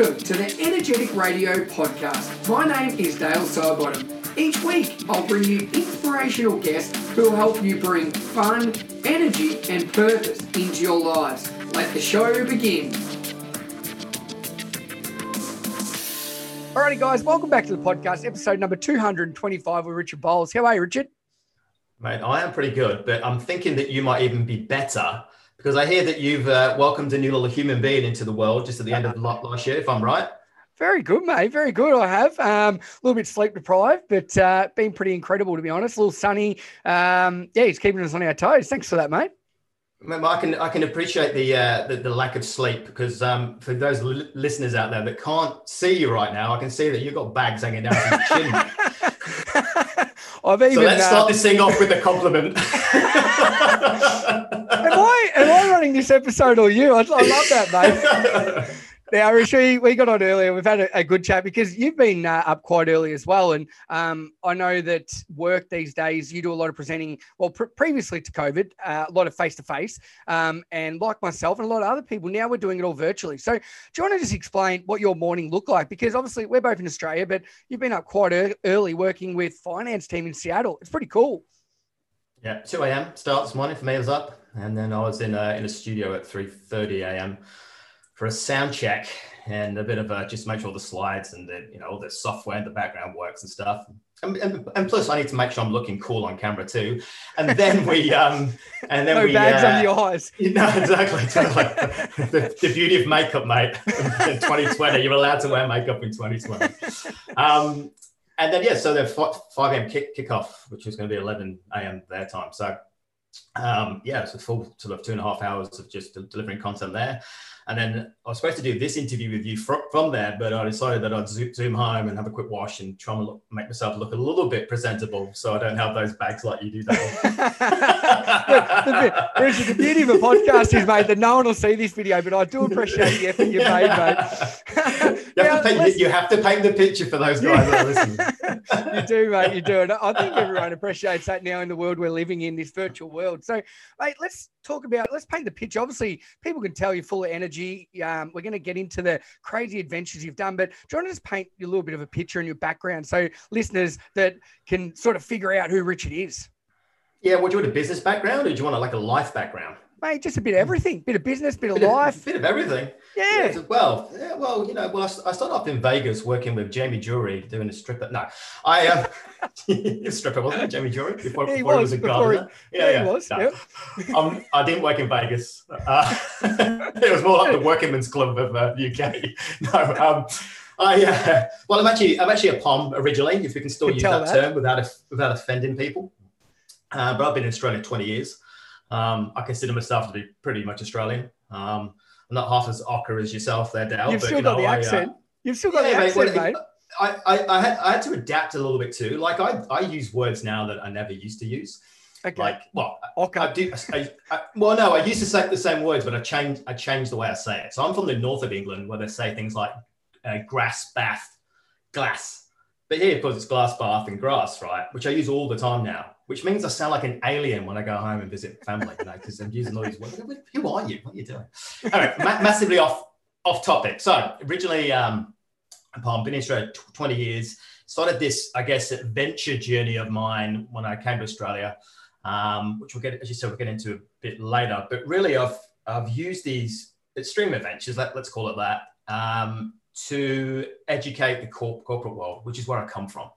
Welcome to the Energetic Radio Podcast. My name is Dale Sidbottom. Each week, I'll bring you inspirational guests who will help you bring fun, energy, and purpose into your lives. Let the show begin. Alrighty, guys, welcome back to the podcast, episode number 225 with Richard Bowles. How are you, Richard? Mate, I am pretty good, but I'm thinking that you might even be better because I hear that you've welcomed a new little human being into the world just at the end of last year, if I'm right. Very good, mate. Very good. I have a little bit sleep deprived, but been pretty incredible, to be honest. A little sunny. Yeah, he's keeping us on our toes. Thanks for that, mate. I can appreciate the lack of sleep because for those listeners out there that can't see you right now, I can see that you've got bags hanging down from your chin. So let's start this thing off with a compliment. Am I running this episode or you? I love that, mate. Now, Rishi, we got on earlier. We've had a good chat because you've been up quite early as well. And I know that work these days, you do a lot of presenting, well, previously to COVID, a lot of face-to-face. And like myself and a lot of other people, now we're doing it all virtually. So do you want to just explain what your morning looked like? Because obviously we're both in Australia, but you've been up quite early working with finance team in Seattle. It's pretty cool. Yeah, 2 a.m. start this morning for me. I was up. And then I was in a studio at 3:30 a.m. for a sound check and a bit of a, just make sure the slides and the, all the software and the background works and stuff. And plus I need to make sure I'm looking cool on camera too. And then we bags under your eyes. No, exactly. the beauty of makeup, mate. In 2020, you're allowed to wear makeup in 2020. And then, yeah, so the 5 a.m. kickoff, which is going to be 11 a.m. their time. So it's a full sort of 2.5 hours of just delivering content there. And then I was supposed to do this interview with you from there, but I decided that I'd zoom home and have a quick wash and try and make myself look a little bit presentable so I don't have those bags like you do. Richard, the beauty of a podcast is, mate, that no one will see this video, but I do appreciate the effort you've made, mate. You have to paint the picture for those guys that are listening. You do, mate, you do. And I think everyone appreciates that now in the world we're living in, this virtual world. So, mate, let's paint the picture. Obviously, people can tell you're full of energy. We're going to get into the crazy adventures you've done, but do you want to just paint a little bit of a picture and your background so listeners that can sort of figure out who Richard is? Yeah, do you want a business background or do you want a life background? Mate, just a bit of everything, bit of business, bit of life. Bit of everything. Yeah. I started off in Vegas working with Jamie Jury doing a stripper. No, I am stripper, wasn't it, Jamie Jury? Before he was a gardener. He was. No. Yep. I didn't work in Vegas. It was more like the workingmen's club of the UK. No, I'm actually a POM originally, if we can still use that term without offending people. But I've been in Australia 20 years. I consider myself to be pretty much Australian. I'm not half as ochre as yourself there, Dale. You've still got the accent. You've still got the accent, mate. I had to adapt a little bit too. Like I use words now that I never used to use. Okay. Okay. I used to say the same words, but I changed the way I say it. So I'm from the north of England where they say things like grass, bath, glass. But here, of course, it's glass, bath, and grass, right? Which I use all the time now. Which means I sound like an alien when I go home and visit family, because I'm using all these words. Who are you? What are you doing? All right, massively off topic. So originally, I've been in Australia 20 years. Started this, I guess, adventure journey of mine when I came to Australia, which we'll get into a bit later. But really, I've used these extreme adventures, let's call it that, to educate the corporate world, which is where I come from.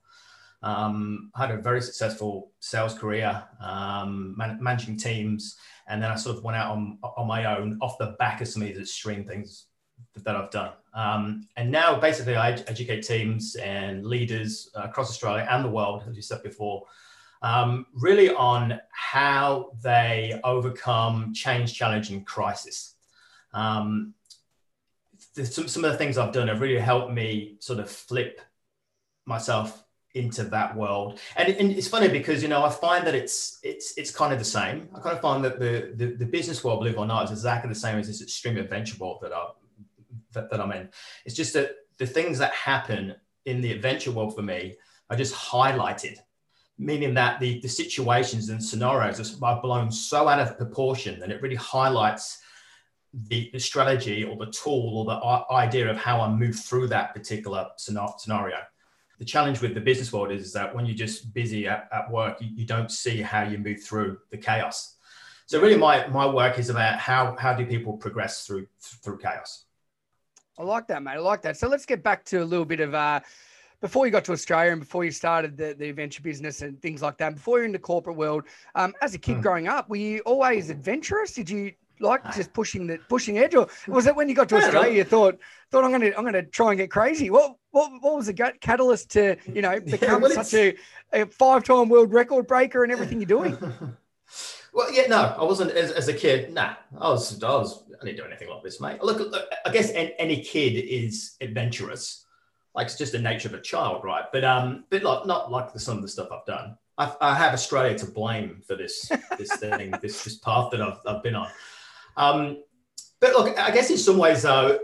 I had a very successful sales career, managing teams, and then I sort of went out on my own off the back of some of these extreme things that I've done. And now basically I educate teams and leaders across Australia and the world, as you said before, really on how they overcome change, challenge, and crisis. Some of the things I've done have really helped me sort of flip myself into that world, and it's funny because I find that it's kind of the same. I kind of find that the business world, believe it or not, is exactly the same as this extreme adventure world that I'm in. It's just that the things that happen in the adventure world for me are just highlighted, meaning that the situations and scenarios are blown so out of proportion that it really highlights the strategy or the tool or the idea of how I move through that particular scenario. The challenge with the business world is that when you're just busy at work, you don't see how you move through the chaos. So really my work is about how do people progress through chaos. I like that, mate. I like that. So let's get back to a little bit of, before you got to Australia and before you started the adventure business and things like that, before you're in the corporate world, as a kid growing up, were you always adventurous? Did you like just pushing edge, or was it when you got to Australia you thought I'm gonna try and get crazy? What was the catalyst to become such a five-time world record breaker and everything you're doing? Well, yeah, no, I wasn't as a kid. Nah, I didn't do anything like this, mate. Look, I guess any kid is adventurous. Like, it's just the nature of a child, right? But like, not like some of the stuff I've done. I have Australia to blame for this thing, this path that I've been on. But look, I guess in some ways, though,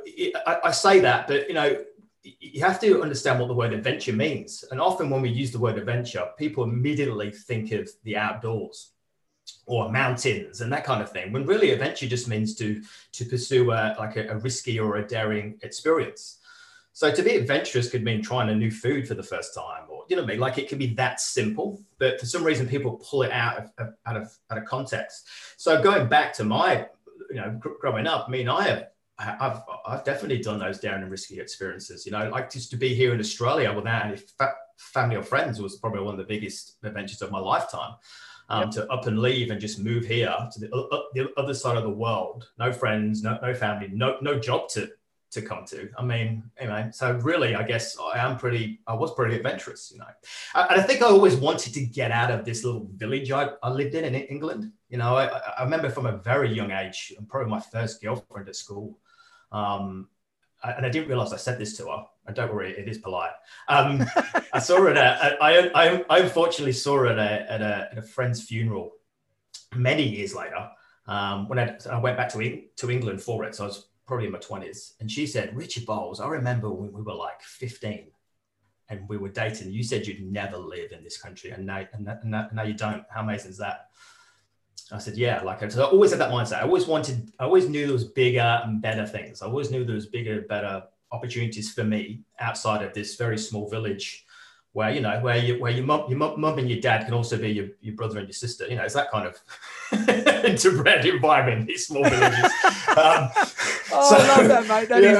I say that, but you have to understand what the word adventure means. And often when we use the word adventure, people immediately think of the outdoors or mountains and that kind of thing, when really adventure just means to pursue a risky or a daring experience. So to be adventurous could mean trying a new food for the first time, or like, it can be that simple, but for some reason people pull it out of context. So going back to my growing up, I mean, I've definitely done those daring and risky experiences. Like, just to be here in Australia without any family or friends was probably one of the biggest adventures of my lifetime. To up and leave and just move here to the other side of the world. No friends, no family, no job to come to. I mean, anyway, so really, I guess I was pretty adventurous, And I think I always wanted to get out of this little village I lived in England. I remember from a very young age, probably my first girlfriend at school, and I didn't realize I said this to her. And don't worry, it is polite. I saw her I unfortunately saw her at a friend's funeral many years later. When I went back to England for it, so I was probably in my 20s. And she said, "Richard Bowles, I remember when we were like 15 and we were dating. You said you'd never live in this country. And now you don't. How amazing is that?" I said, yeah, so I always had that mindset. I always knew there was bigger and better things. I always knew there was bigger, better opportunities for me outside of this very small village where, your mum and your dad can also be your brother and your sister. It's that kind of interbred environment, these small villages. I love that, mate. That is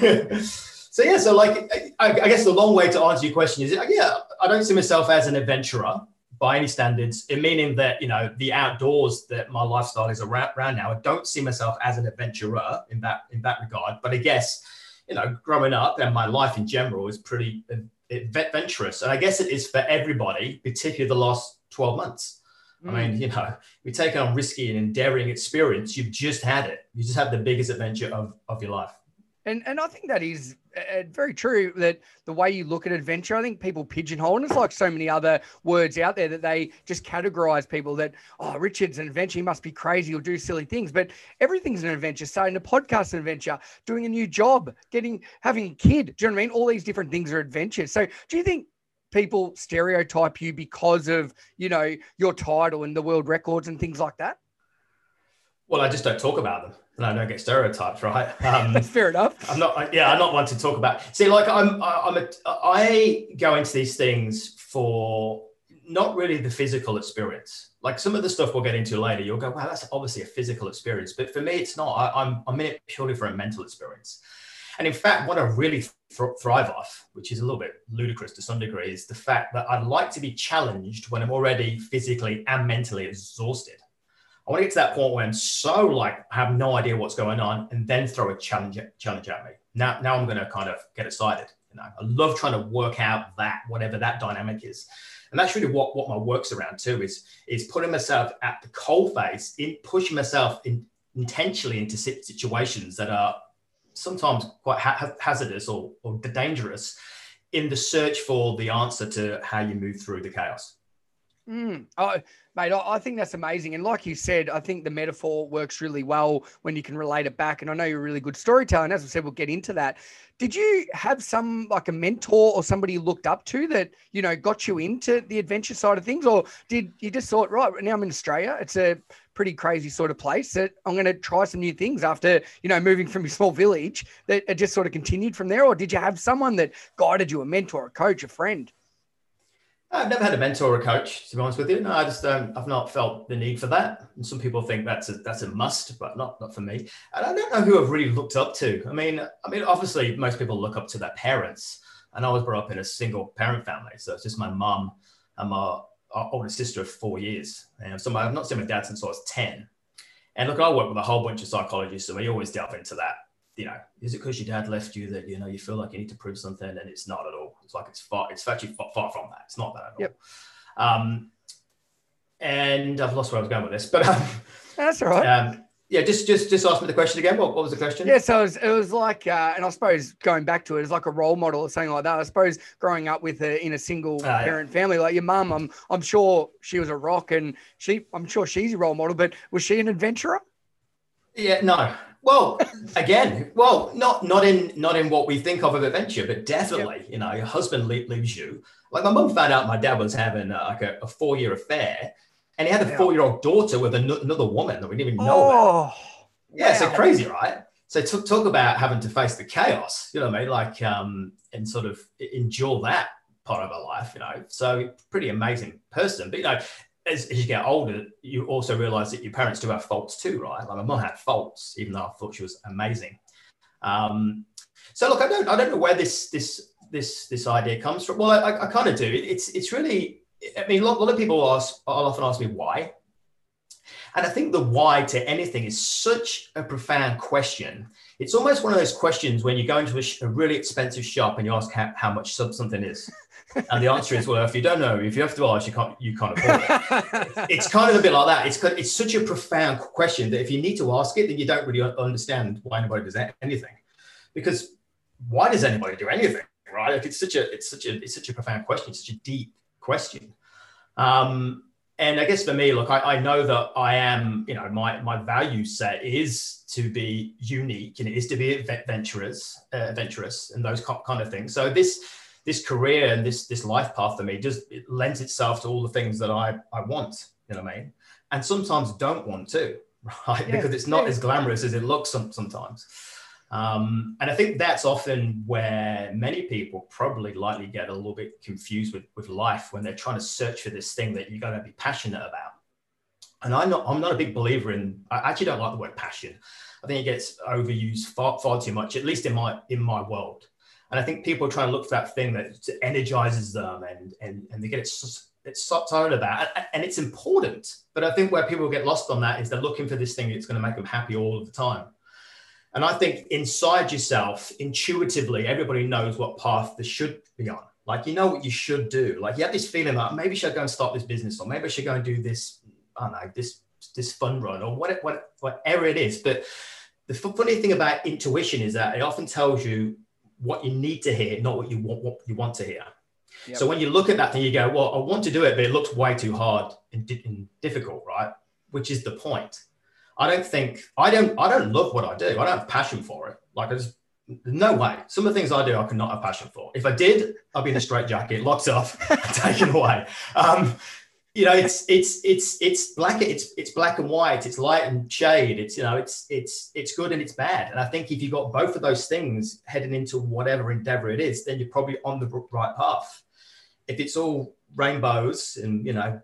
brilliant. So, yeah, so I guess the long way to answer your question is, I don't see myself as an adventurer by any standards, meaning that, the outdoors that my lifestyle is around now, I don't see myself as an adventurer in that regard. But I guess, growing up and my life in general is pretty adventurous. And I guess it is for everybody, particularly the last 12 months. Mm. I mean, we take on risky and daring experience. You've just had it. You just have the biggest adventure of your life. And I think that is very true, that the way you look at adventure, I think people pigeonhole, and it's like so many other words out there that they just categorize people that, Richard's an adventure, he must be crazy, he'll do silly things, but everything's an adventure. Starting a podcast, an adventure, doing a new job, having a kid, do you know what I mean? All these different things are adventures. So do you think people stereotype you because of, your title and the world records and things like that? Well, I just don't talk about them. And I don't get stereotypes, right? That's fair enough. I'm not one to talk about. See, I go into these things for not really the physical experience. Like, some of the stuff we'll get into later, you'll go, wow, that's obviously a physical experience. But for me, it's not. I'm in it purely for a mental experience. And in fact, what I really thrive off, which is a little bit ludicrous to some degree, is the fact that I like to be challenged when I'm already physically and mentally exhausted. I want to get to that point where I'm so I have no idea what's going on, and then throw a challenge at me. Now I'm going to kind of get excited. I love trying to work out whatever that dynamic is. And that's really what my work's around too, is putting myself at the coalface, pushing myself intentionally into situations that are sometimes quite hazardous or dangerous, in the search for the answer to how you move through the chaos. Oh, mate, I think that's amazing. And like you said, I think the metaphor works really well when you can relate it back. And I know you're a really good storyteller. And as I said, we'll get into that. Did you have some, like a mentor or somebody you looked up to that, you know, got you into the adventure side of things? Or did you just thought, right now I'm in Australia, it's a pretty crazy sort of place that I'm going to try some new things after, you know, moving from your small village, that it just sort of continued from there? Or did you have someone that guided you, a mentor, a coach, a friend? I've never had a mentor or a coach, to be honest with you. No, I just I've not felt the need for that. And some people think that's a must, but not for me. And I don't know who I've really looked up to. I mean, obviously most people look up to their parents, and I was brought up in a single parent family. So it's just my mum and my older sister of 4 years. And so I've not seen my dad since I was 10. And look, I work with a whole bunch of psychologists, so we always delve into that. You know, is it because your dad left you that, you know, you feel like you need to prove something? And it's not at all. It's like it's actually far from that. It's not that at all. Yep. And I've lost where I was going with this, but that's all right. Yeah, just ask me the question again. What was the question? Yeah, so it was like, and I suppose going back to it, it's like a role model or something like that. I suppose growing up in a single parent family, like your mum, I'm sure she was a rock, and I'm sure she's a role model. But was she an adventurer? Yeah, no. Well, not in what we think of adventure, but definitely, yep. You know, your husband leaves you. Like my mum found out my dad was having a 4-year affair, and he had a 4-year-old daughter with another woman that we didn't even know about. Yeah, wow. So crazy, right? So talk about having to face the chaos, you know what I mean? Like, and sort of endure that part of our life, you know? So pretty amazing person, but you know, as you get older, you also realize that your parents do have faults too, right? Like my mum had faults, even though I thought she was amazing. So look, I don't know where this idea comes from. Well, I kind of do. It's really, I mean, a lot of people often ask me why. And I think the why to anything is such a profound question. It's almost one of those questions when you go into a really expensive shop and you ask how much something is. And the answer is, well, if you don't know, if you have to ask, you can't afford it. It's kind of a bit like that. It's such a profound question that if you need to ask it, then you don't really understand why anybody does anything. Because why does anybody do anything, right? Like it's such a profound question, such a deep question. And I guess for me, look, I know that I am, you know, my value set is to be unique, and it is to be adventurous, and those kind of things. So this career and this life path for me just it lends itself to all the things that I want, you know what I mean? And sometimes don't want to, right? Yeah. Because it's not as glamorous as it looks sometimes. And I think that's often where many people probably likely get a little bit confused with life when they're trying to search for this thing that you're going to be passionate about. And I'm not a big believer in, I actually don't like the word passion. I think it gets overused far too much, at least in my world. And I think people try and look for that thing that energizes them and they get so tired of that. And it's important, but I think where people get lost on that is they're looking for this thing that's going to make them happy all of the time. And I think inside yourself, intuitively, everybody knows what path they should be on. Like, you know what you should do. Like, you have this feeling that maybe I should go and start this business, or maybe I should go and do this, I don't know, this fun run, or whatever it is. But the funny thing about intuition is that it often tells you what you need to hear, not what you want to hear. Yep. So when you look at that thing, you go, well, I want to do it, but it looks way too hard and difficult, right? Which is the point. I don't love what I do. I don't have passion for it. Like, no way. Some of the things I do, I could not have passion for. If I did, I'd be in a straitjacket, locked up, taken away. You know, it's black and white. It's light and shade. It's, you know, it's good and it's bad. And I think if you've got both of those things heading into whatever endeavor it is, then you're probably on the right path. If it's all rainbows and, you know,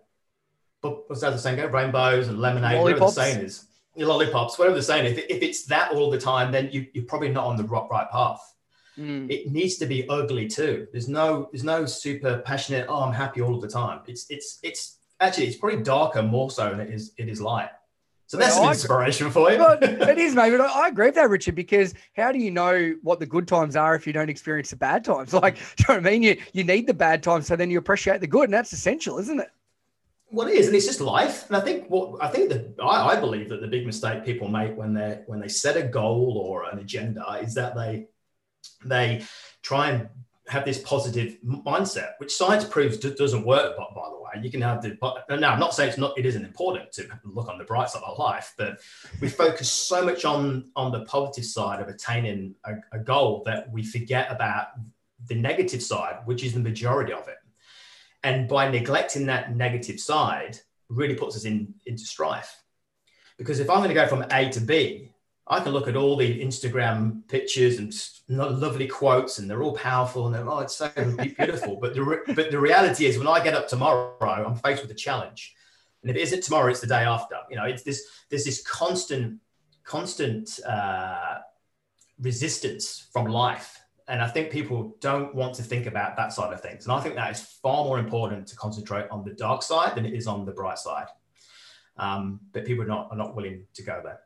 what's that the saying? Go rainbows and lemonade. Lollipops. Whatever the saying is. Lollipops, whatever they're saying, if it's that all the time, then you're probably not on the right path. Mm. It needs to be ugly too. There's no super passionate, oh, I'm happy all the time. It's probably darker more so than it is light. So that's an inspiration for you. Well, it is, mate. But I agree with that, Richard, because how do you know what the good times are if you don't experience the bad times? Like, do you know what I mean? You need the bad times, so then you appreciate the good, and that's essential, isn't it? Well, it is, and it's just life. And I believe that the big mistake people make when they set a goal or an agenda is that they try and have this positive mindset, which science proves doesn't work, by the way. You can have the, now I'm not saying it isn't important to look on the bright side of life, but we focus so much on the positive side of attaining a goal that we forget about the negative side, which is the majority of it. And by neglecting that negative side really puts us into strife. Because if I'm going to go from A to B, I can look at all the Instagram pictures and lovely quotes, and they're all powerful, and they're, oh, it's so beautiful. But the reality is, when I get up tomorrow, I'm faced with a challenge. And if it isn't tomorrow, it's the day after. You know, it's this, there's this constant resistance from life. And I think people don't want to think about that side of things. And I think that is far more important to concentrate on the dark side than it is on the bright side. But people are not willing to go there.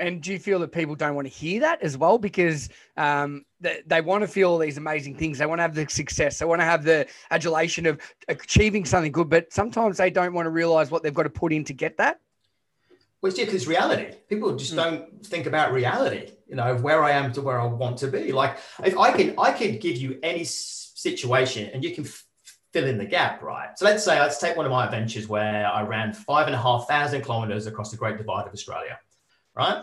And do you feel that people don't want to hear that as well? Because they want to feel all these amazing things. They want to have the success. They want to have the adulation of achieving something good, but sometimes they don't want to realize what they've got to put in to get that. Well, it's because reality. People just don't think about reality, you know, where I am to where I want to be. Like, if I could give you any situation and you can fill in the gap, right? So let's take one of my adventures where I ran 5,500 kilometers across the Great Divide of Australia. Right?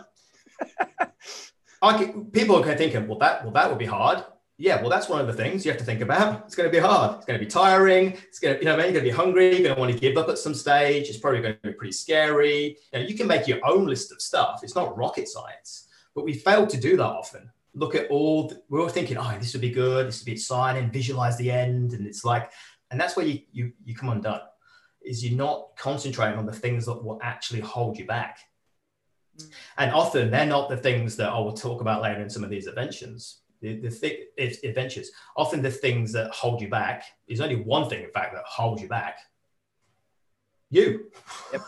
People are thinking, well, that would be hard. Yeah, well, that's one of the things you have to think about. It's going to be hard. It's going to be tiring. It's going to, you're going to be hungry. You're going to want to give up at some stage. It's probably going to be pretty scary. You know, you can make your own list of stuff. It's not rocket science, but we fail to do that often. Look at we're all thinking, oh, this would be good. This would be exciting. Visualize the end. And it's like, and that's where you come undone, is you're not concentrating on the things that will actually hold you back. And often they're not the things that I will talk about later in some of these adventures. Often the things that hold you back is only one thing, in fact, that holds you back. You,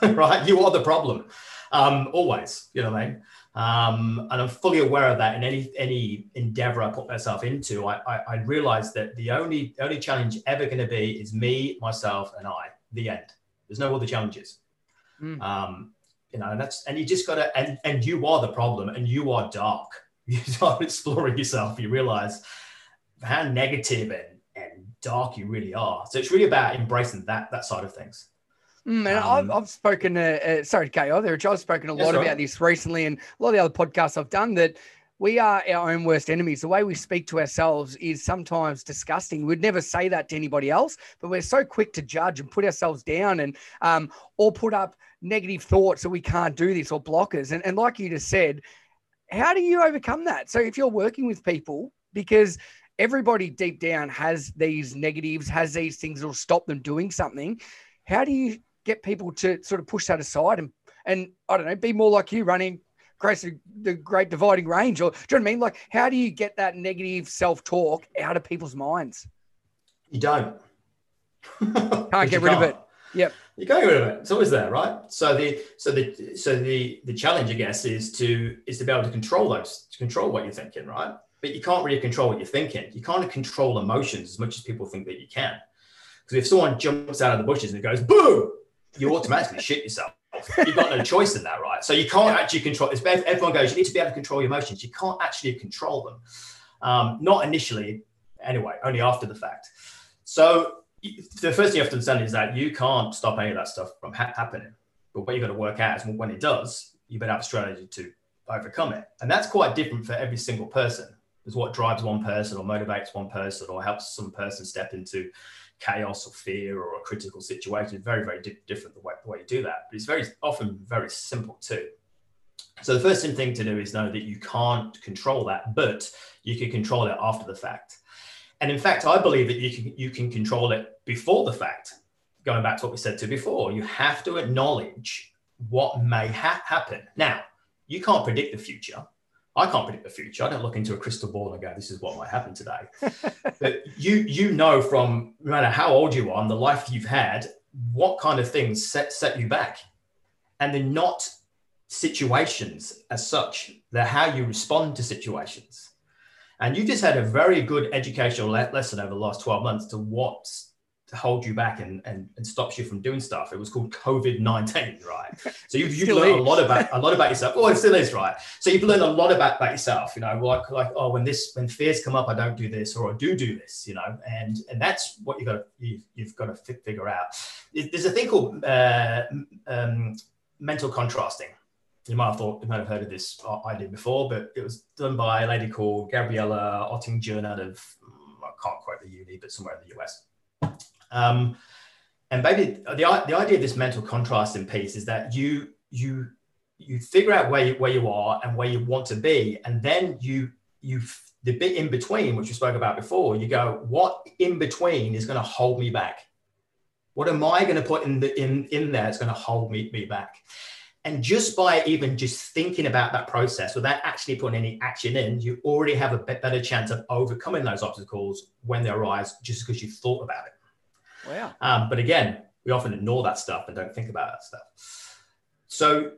right? You are the problem, always. You know what I mean? And I'm fully aware of that. In any endeavor I put myself into, I realized that the only challenge ever going to be is me, myself, and I. The end. There's no other challenges. You know, and you just gotta, and you are the problem, and you are dark. You start exploring yourself, you realize how negative and dark you really are. So it's really about embracing that side of things. And I've spoken to, sorry, K.O. there, I've spoken a lot about this recently, and a lot of the other podcasts I've done, that we are our own worst enemies. The way we speak to ourselves is sometimes disgusting. We'd never say that to anybody else, but we're so quick to judge and put ourselves down, and or put up negative thoughts that we can't do this, or blockers. And like you just said, how do you overcome that? So if you're working with people, because everybody deep down has these negatives, has these things that'll stop them doing something, how do you get people to sort of push that aside and I don't know, be more like you, running across the Great Dividing Range, or do you know what I mean? Like, how do you get that negative self-talk out of people's minds? You don't. Can't get rid of it. Yep. You can't get rid of it. It's always there, right? So the challenge, I guess, is to be able to control what you're thinking, right? But you can't really control what you're thinking. You can't control emotions as much as people think that you can. Because if someone jumps out of the bushes and goes, boo, you automatically shit yourself. You've got no choice in that, right? So you can't actually control. Everyone goes, you need to be able to control your emotions. You can't actually control them. Not initially, anyway, only after the fact. So the first thing you have to understand is that you can't stop any of that stuff from happening. But what you've got to work out is, well, when it does, you better have a strategy to overcome it. And that's quite different for every single person. It's what drives one person, or motivates one person, or helps some person step into chaos or fear or a critical situation. It's very, very different the way you do that. But it's very often very simple too. So the first thing to do is know that you can't control that, but you can control it after the fact. And in fact, I believe that you can control it before the fact. Going back to what we said before, you have to acknowledge what may happen. Now, you can't predict the future. I can't predict the future. I don't look into a crystal ball and go, this is what might happen today. But you know, from no matter how old you are and the life you've had, what kind of things set you back. And they're not situations as such. They're how you respond to situations. And you just had a very good educational lesson over the last 12 months to what holds you back and stops you from doing stuff. It was called COVID-19, right? So you've learned a lot about yourself. Oh, it still is, right? So you've learned a lot about yourself, you know, like oh, when fears come up, I don't do this, or I do this, you know, and that's what you've got to figure out. There's a thing called mental contrasting. You might have heard of this idea before, but it was done by a lady called Gabriella Oettingen out of, I can't quote the uni, but somewhere in the US. And maybe the idea of this mental contrasting piece is that you figure out where you are and where you want to be, and then you the bit in between, which we spoke about before, you go, what in between is going to hold me back? What am I going to put in there that's going to hold me back? And just by even just thinking about that process without actually putting any action in, you already have a better chance of overcoming those obstacles when they arise, just because you thought about it. Wow. But again, we often ignore that stuff and don't think about that stuff. So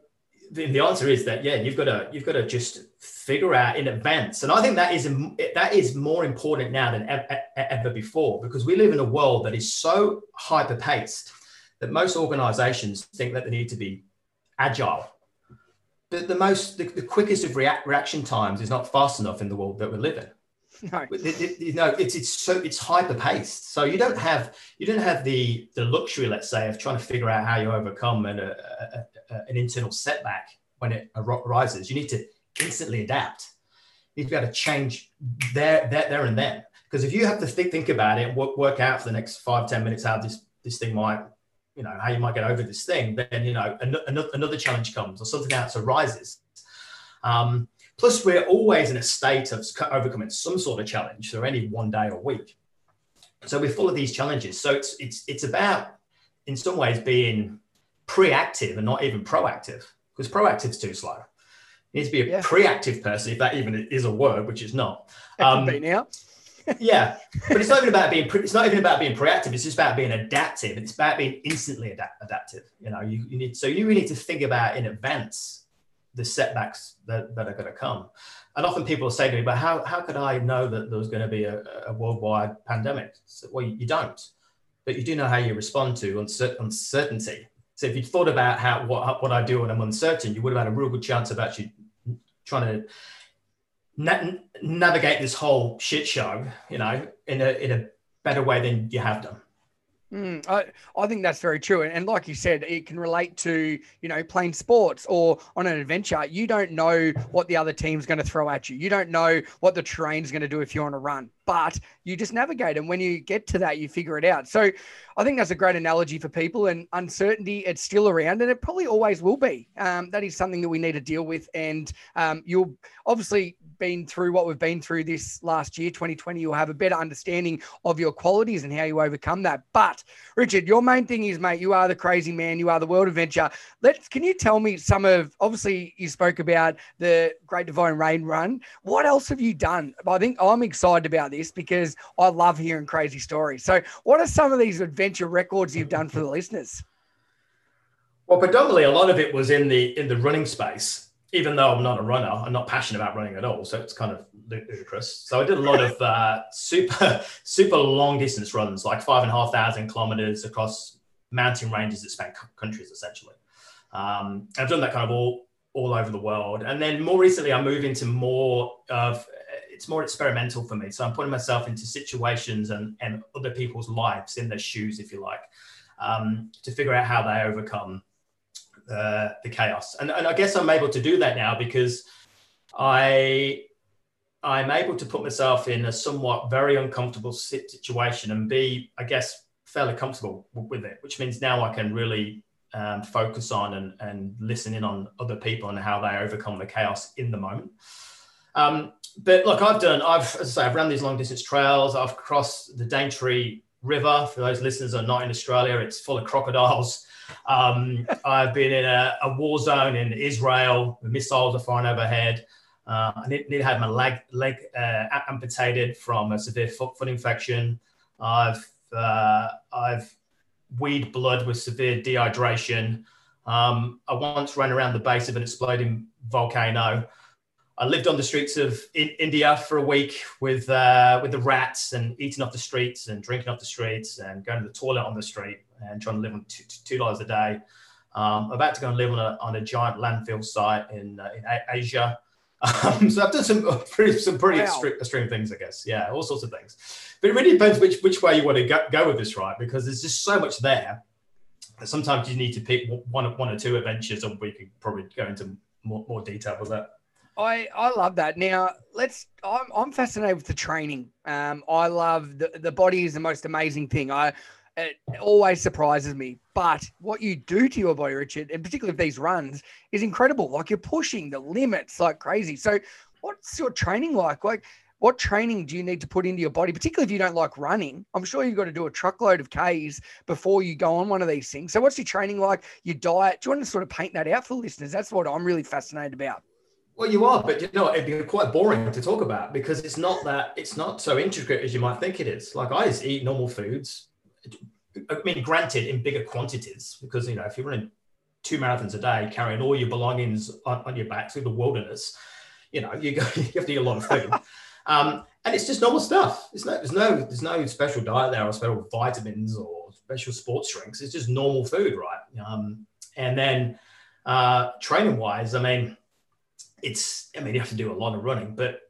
the answer is that, yeah, you've got to just figure out in advance. And I think that is more important now than ever before, because we live in a world that is so hyper-paced that most organizations think that they need to be agile. But the quickest of reaction times is not fast enough in the world that we live in. No. You know, it's hyper paced. So you don't have the luxury, let's say, of trying to figure out how you overcome an internal setback when it arises. You need to instantly adapt. You need to be able to change there and then. Because if you have to think about it and work out for the next 5-10 minutes how this thing might, you know, how you might get over this thing, then, you know, another challenge comes or something else arises. Plus, we're always in a state of overcoming some sort of challenge for any one day or week. So we're full of these challenges. So it's about, in some ways, being proactive and not even proactive, because proactive's too slow. You need to be a preactive person, if that even is a word, which it's not. Yeah, but it's not even about being proactive. It's just about being adaptive. It's about being instantly adaptive. You know, you really need to think about in advance the setbacks that are going to come. And often people say to me, but how could I know that there was going to be a worldwide pandemic? So, well, you don't, but you do know how you respond to uncertainty. So if you thought about what I do when I'm uncertain, you would have had a real good chance of actually trying to navigate this whole shit show, you know, in a better way than you have done. I think that's very true. And like you said, it can relate to, you know, playing sports or on an adventure. You don't know what the other team's going to throw at you. You don't know what the terrain's going to do if you're on a run, but you just navigate. And when you get to that, you figure it out. So I think that's a great analogy for people, and uncertainty, it's still around and it probably always will be. That is something that we need to deal with. And you'll obviously been through what we've been through this last year, 2020, you'll have a better understanding of your qualities and how you overcome that. But Richard, your main thing is, mate, you are the crazy man. You are the world adventure. Can you tell me some of, obviously you spoke about the Great Divine Rain Run. What else have you done? I think I'm excited about this because I love hearing crazy stories. So what are some of these adventure records you've done for the listeners? Well, predominantly a lot of it was in the running space, even though I'm not a runner. I'm not passionate about running at all. So it's kind of ludicrous. So I did a lot of super long distance runs, like 5,500 kilometers across mountain ranges that span countries, essentially. I've done that kind of all over the world. And then more recently, I moved into it's more experimental for me. So I'm putting myself into situations and other people's lives in their shoes, if you like, to figure out how they overcome the chaos. And I guess I'm able to do that now because I'm able to put myself in a somewhat very uncomfortable situation and be, I guess, fairly comfortable with it, which means now I can really focus on and listen in on other people and how they overcome the chaos in the moment. But look, I've run these long distance trails. I've crossed the Daintree River. For those listeners who are not in Australia, it's full of crocodiles. I've been in a war zone in Israel. The missiles are flying overhead. I nearly had my leg amputated from a severe foot infection. I've weed blood with severe dehydration. I once ran around the base of an exploding volcano. I lived on the streets of India for a week with the rats, and eating off the streets and drinking off the streets and going to the toilet on the street and trying to live on $2 a day. About to go and live on a giant landfill site in Asia. So I've done some pretty extreme things, I guess. Yeah, all sorts of things. But it really depends which way you want to go with this, right? Because there's just so much there that sometimes you need to pick one or two adventures, and we could probably go into more detail with that. I love that. Now, I'm fascinated with the training. I love the body is the most amazing thing. It always surprises me, but what you do to your body, Richard, and particularly with these runs, is incredible. Like, you're pushing the limits like crazy. So what's your training like? Like, what training do you need to put into your body, particularly if you don't like running? I'm sure you've got to do a truckload of Ks before you go on one of these things. So what's your training like, your diet? Do you want to sort of paint that out for listeners? That's what I'm really fascinated about. Well, you are, but you know, it'd be quite boring to talk about because it's not so intricate as you might think it is. Like, I just eat normal foods. I mean, granted, in bigger quantities, because, you know, if you're running 2 marathons a day carrying all your belongings on your back through the wilderness, you know, you have to eat a lot of food. And it's just normal stuff. There's no special diet there or special vitamins or special sports drinks. It's just normal food, right? And then training wise, I mean, you have to do a lot of running, but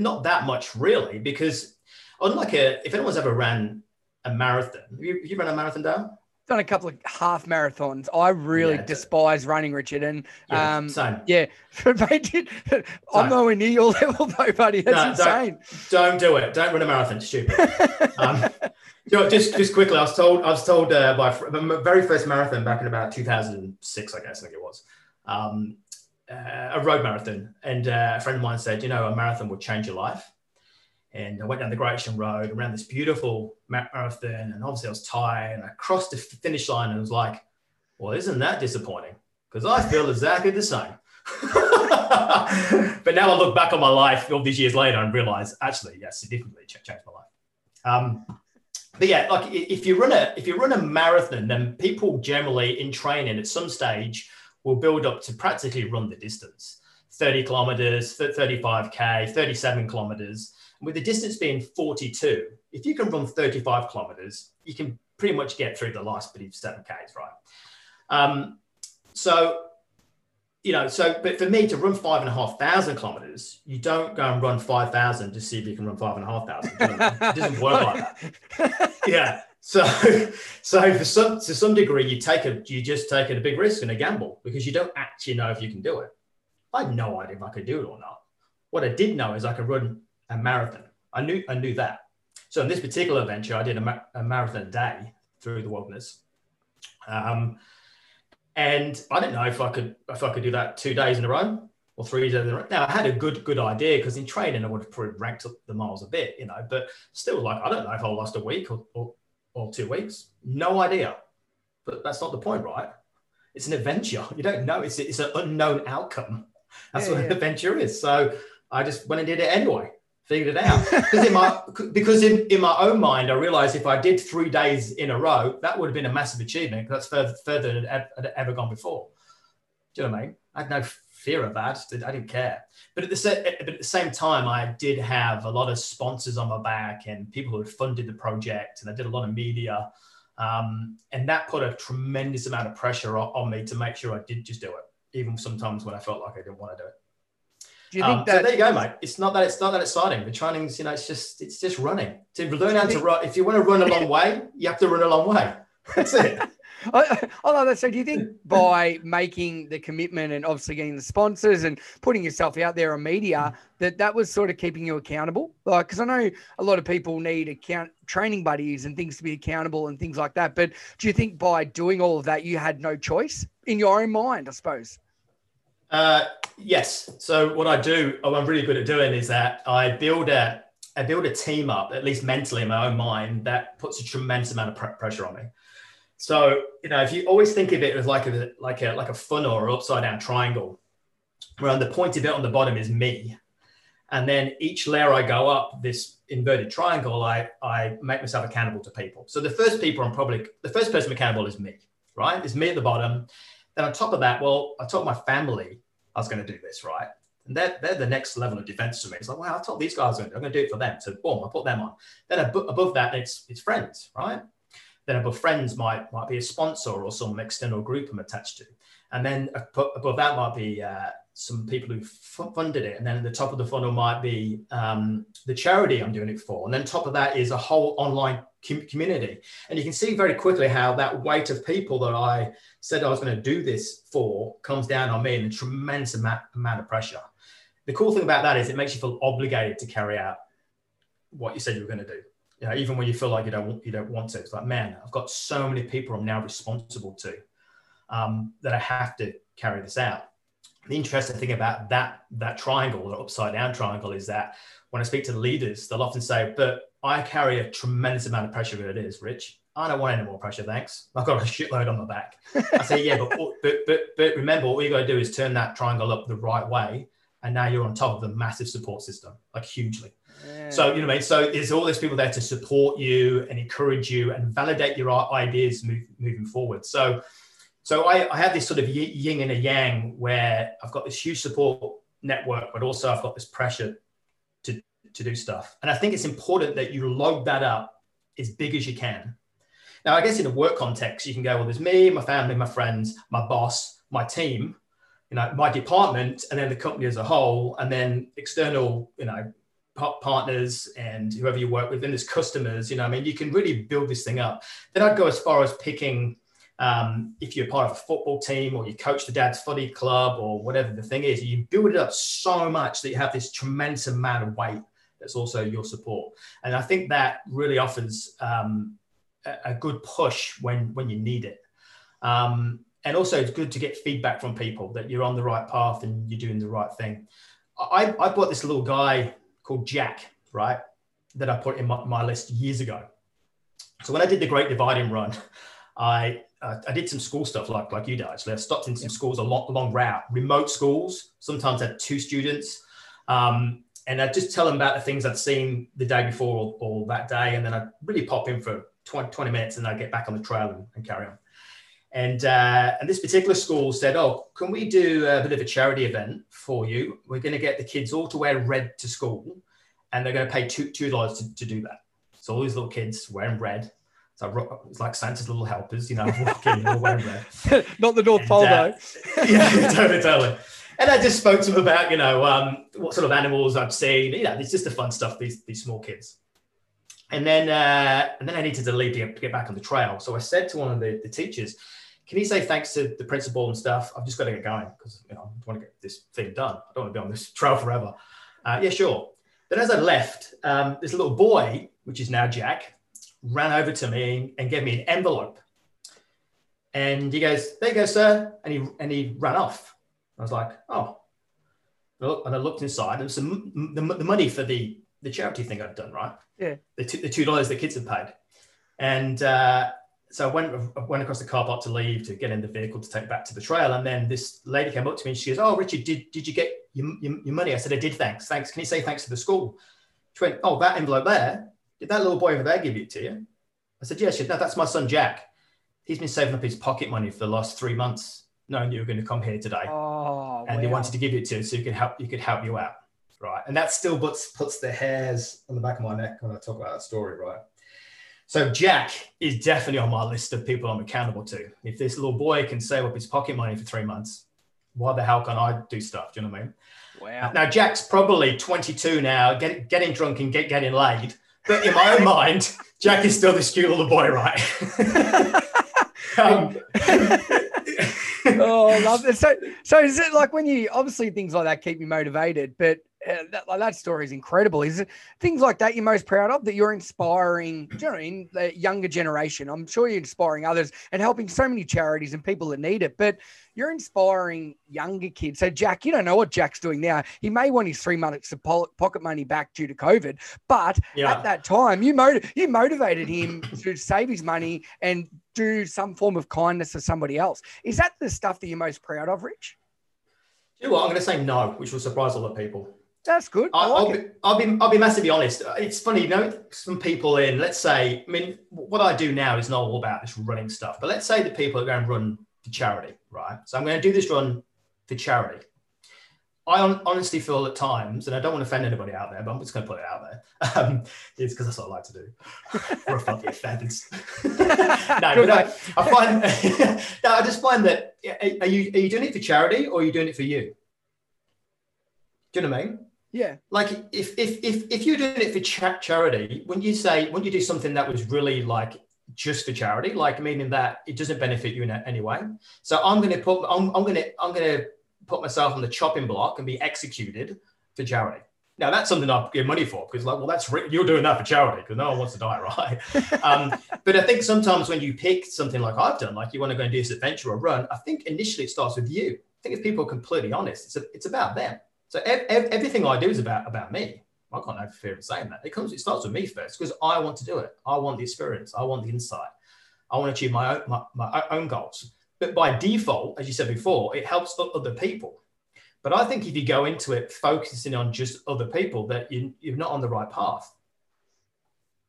not that much really, because if anyone's ever ran a marathon, have you run a marathon, Dale? Done a couple of half marathons. I really despise running, Richard. And yeah, same. Yeah, I'm nowhere near your level though, buddy. That's insane. Don't do it. Don't run a marathon. Stupid. You know, just quickly, I was told by my very first marathon back in about 2006, I think it was. A road marathon, and a friend of mine said, you know, a marathon will change your life. And I went down the Great Ocean Road around this beautiful marathon, and obviously I was tired, and I crossed the finish line and was like, well, isn't that disappointing, because I feel exactly the same. But now I look back on my life all these years later and realize, actually, yes, significantly changed my life. But yeah, like, if you run a marathon, then people generally in training at some stage will build up to practically run the distance, 30 kilometers, 35K, 37 kilometers. And with the distance being 42, if you can run 35 kilometers, you can pretty much get through the last bit of 7Ks, right? But for me to run 5,500 kilometers, you don't go and run 5,000 to see if you can run 5,500. It doesn't work like that. Yeah. So to some degree, you just take a big risk and a gamble, because you don't actually know if you can do it. I had no idea if I could do it or not. What I did know is I could run a marathon. I knew that. So in this particular adventure, I did a marathon day through the wilderness, and I didn't know if I could do that 2 days in a row or 3 days in a row. Now, I had a good idea, because in training I would have probably ranked up the miles a bit, you know. But still, like, I don't know if I'll last a week or 2 weeks, no idea. But that's not the point, right? It's an adventure. You don't know. It's an unknown outcome. That's what an adventure is. So I just went and did it anyway, figured it out. Because in my own mind, I realized if I did 3 days in a row, that would have been a massive achievement, because that's further than I'd ever gone before. Do you know what I mean? I had no fear of that. I didn't care. But at the same time, I did have a lot of sponsors on my back and people who had funded the project, and I did a lot of media. And that put a tremendous amount of pressure on me to make sure I did just do it, even sometimes when I felt like I didn't want to do it. Do you think that, so there you go, mate. It's not that exciting. The training's, you know, it's just running. To learn how to run, if you want to run a long way, you have to run a long way. That's it. I love that. So do you think by making the commitment and obviously getting the sponsors and putting yourself out there on media, that was sort of keeping you accountable? Like, because I know a lot of people need training buddies and things to be accountable and things like that. But do you think by doing all of that, you had no choice in your own mind, I suppose? Yes. So what I do, I'm really good at doing, is that I build a team up, at least mentally in my own mind, that puts a tremendous amount of pressure on me. So, you know, if you always think of it as like a funnel or upside down triangle, where on the pointy bit on the bottom is me, and then each layer I go up this inverted triangle, I make myself accountable to people. So the first person accountable is me, right? It's me at the bottom. Then on top of that, well, I told my family I was going to do this, right? And they're the next level of defense to me. It's like, wow, I told these guys I'm going to do it for them. So boom, I put them on. Then above that, it's friends, right? Then above friends might be a sponsor or some external group I'm attached to. And then above that might be some people who funded it. And then at the top of the funnel might be the charity I'm doing it for. And then top of that is a whole online community. And you can see very quickly how that weight of people that I said I was going to do this for comes down on me in a tremendous amount of pressure. The cool thing about that is it makes you feel obligated to carry out what you said you were going to do. You know, even when you feel like you don't want to. It's like, man, I've got so many people I'm now responsible to that I have to carry this out. The interesting thing about that triangle, the upside down triangle, is that when I speak to the leaders, they'll often say, but I carry a tremendous amount of pressure where it is, Rich. I don't want any more pressure, thanks. I've got a shitload on my back. I say, yeah, but remember, all you got to do is turn that triangle up the right way, and now you're on top of the massive support system, like hugely. Yeah. So, you know what I mean? So there's all these people there to support you and encourage you and validate your ideas moving forward. So I have this sort of yin and a yang where I've got this huge support network, but also I've got this pressure to do stuff. And I think it's important that you log that up as big as you can. Now, I guess in a work context, you can go, well, there's me, my family, my friends, my boss, my team, you know, my department, and then the company as a whole, and then external, you know, partners and whoever you work with, and there's customers, you know, I mean, you can really build this thing up. Then I'd go as far as picking, if you're part of a football team or you coach the dad's footy club or whatever the thing is, you build it up so much that you have this tremendous amount of weight that's also your support. And I think that really offers a good push when you need it. And also it's good to get feedback from people that you're on the right path and you're doing the right thing. I bought this little guy called Jack, right, that I put in my list years ago. So when I did the Great Divide and Run, I did some school stuff like you did, actually. I stopped in some schools a long route, remote schools, sometimes had 2 students. And I'd just tell them about the things I'd seen the day before or that day. And then I'd really pop in for 20 minutes and I'd get back on the trail and carry on. And this particular school said, oh, can we do a bit of a charity event for you? We're going to get the kids all to wear red to school and they're going to pay $2 to do that. So all these little kids wearing red. So it's like Santa's little helpers, you know, walking all wearing red. Not the North Pole, though. Yeah, totally. And I just spoke to them about, you know, what sort of animals I've seen. You know, it's just the fun stuff, these small kids. And then I needed to leave to get back on the trail. So I said to one of the teachers, can you say thanks to the principal and stuff? I've just got to get going because, you know, I want to get this thing done. I don't want to be on this trail forever. Yeah, sure. Then as I left, this little boy, which is now Jack, ran over to me and gave me an envelope. And he goes, there you go, sir. And he ran off. I was like, oh, and I looked inside. There was some the money for the charity thing I'd done, right? Yeah. The $2 the kids had paid, and so I went across the car park to leave to get in the vehicle to take back to the trail. And then this lady came up to me and she goes, oh, Richard, did you get your money? I said, I did. Thanks. Can you say thanks to the school? She went, oh, that envelope there. Did that little boy over there give it to you? I said, yeah. She said, no, that's my son Jack. He's been saving up his pocket money for the last 3 months. Knowing you were going to come here today, and they wanted to give it to you so you could help you out, right? And that still puts the hairs on the back of my neck when I talk about that story, right? So Jack is definitely on my list of people I'm accountable to. If this little boy can save up his pocket money for 3 months, why the hell can't I do stuff? Do you know what I mean? Wow. Now Jack's probably 22 now, getting drunk and getting laid, but in my own mind, Jack is still this cute little boy, right? Oh, I love it. So is it like when you, obviously things like that keep you motivated, but that story is incredible. Is it things like that you're most proud of, that you're inspiring, you know, in the younger generation? I'm sure you're inspiring others and helping so many charities and people that need it, but you're inspiring younger kids. So Jack, you don't know what Jack's doing now. He may want his 3 months of pocket money back due to COVID, but at that time you motivated him to save his money and do some form of kindness to somebody else. Is that the stuff that you're most proud of, Rich? You know what? I'm going to say no, which will surprise a lot of people. That's good. I'll be massively honest. It's funny, you know, some people in, let's say, I mean, what I do now is not all about this running stuff, but let's say the people are going to run for charity, right? So I'm going to do this run for charity. I honestly feel at times, and I don't want to offend anybody out there, but I'm just going to put it out there. It's because that's what I like to do. We're about the offense. I just find that, are you doing it for charity or are you doing it for you? Do you know what I mean? Yeah. Like if you're doing it for charity, when you do something that was really like just for charity, like meaning that it doesn't benefit you in any way. So I'm going to put myself on the chopping block and be executed for charity. Now that's something I'll give money for, because like, well, that's you're doing that for charity because no one wants to die, right? But I think sometimes when you pick something like I've done, like you want to go and do this adventure or run, I think initially it starts with you. I think if people are completely honest, it's about them. So everything I do is about me. I can't have fear of saying that. It starts with me first, because I want to do it. I want the experience. I want the insight. I want to achieve my own goals. But by default, as you said before, it helps other people. But I think if you go into it focusing on just other people, that you're not on the right path.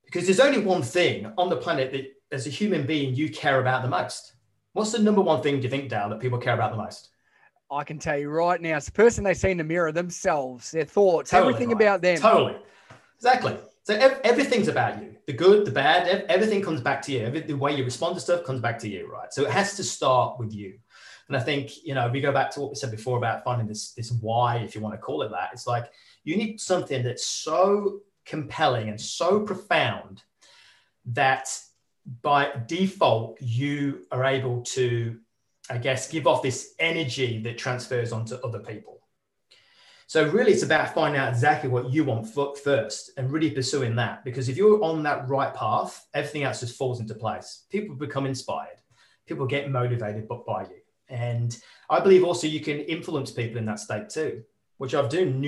Because there's only one thing on the planet that, as a human being, you care about the most. What's the number one thing, do you think, Dale, that people care about the most? I can tell you right now, it's the person they see in the mirror, themselves, their thoughts, totally everything right. About them. Totally. Exactly. So everything's about you. The good, the bad, everything comes back to you. The way you respond to stuff comes back to you, right? So it has to start with you. And I think, if we go back to what we said before about finding this why, if you want to call it that, it's like you need something that's so compelling and so profound that by default, you are able to, I guess, give off this energy that transfers onto other people. So really it's about finding out exactly what you want first and really pursuing that, because if you're on that right path, everything else just falls into place. People become inspired. People get motivated by you. And I believe also you can influence people in that state too, which I've done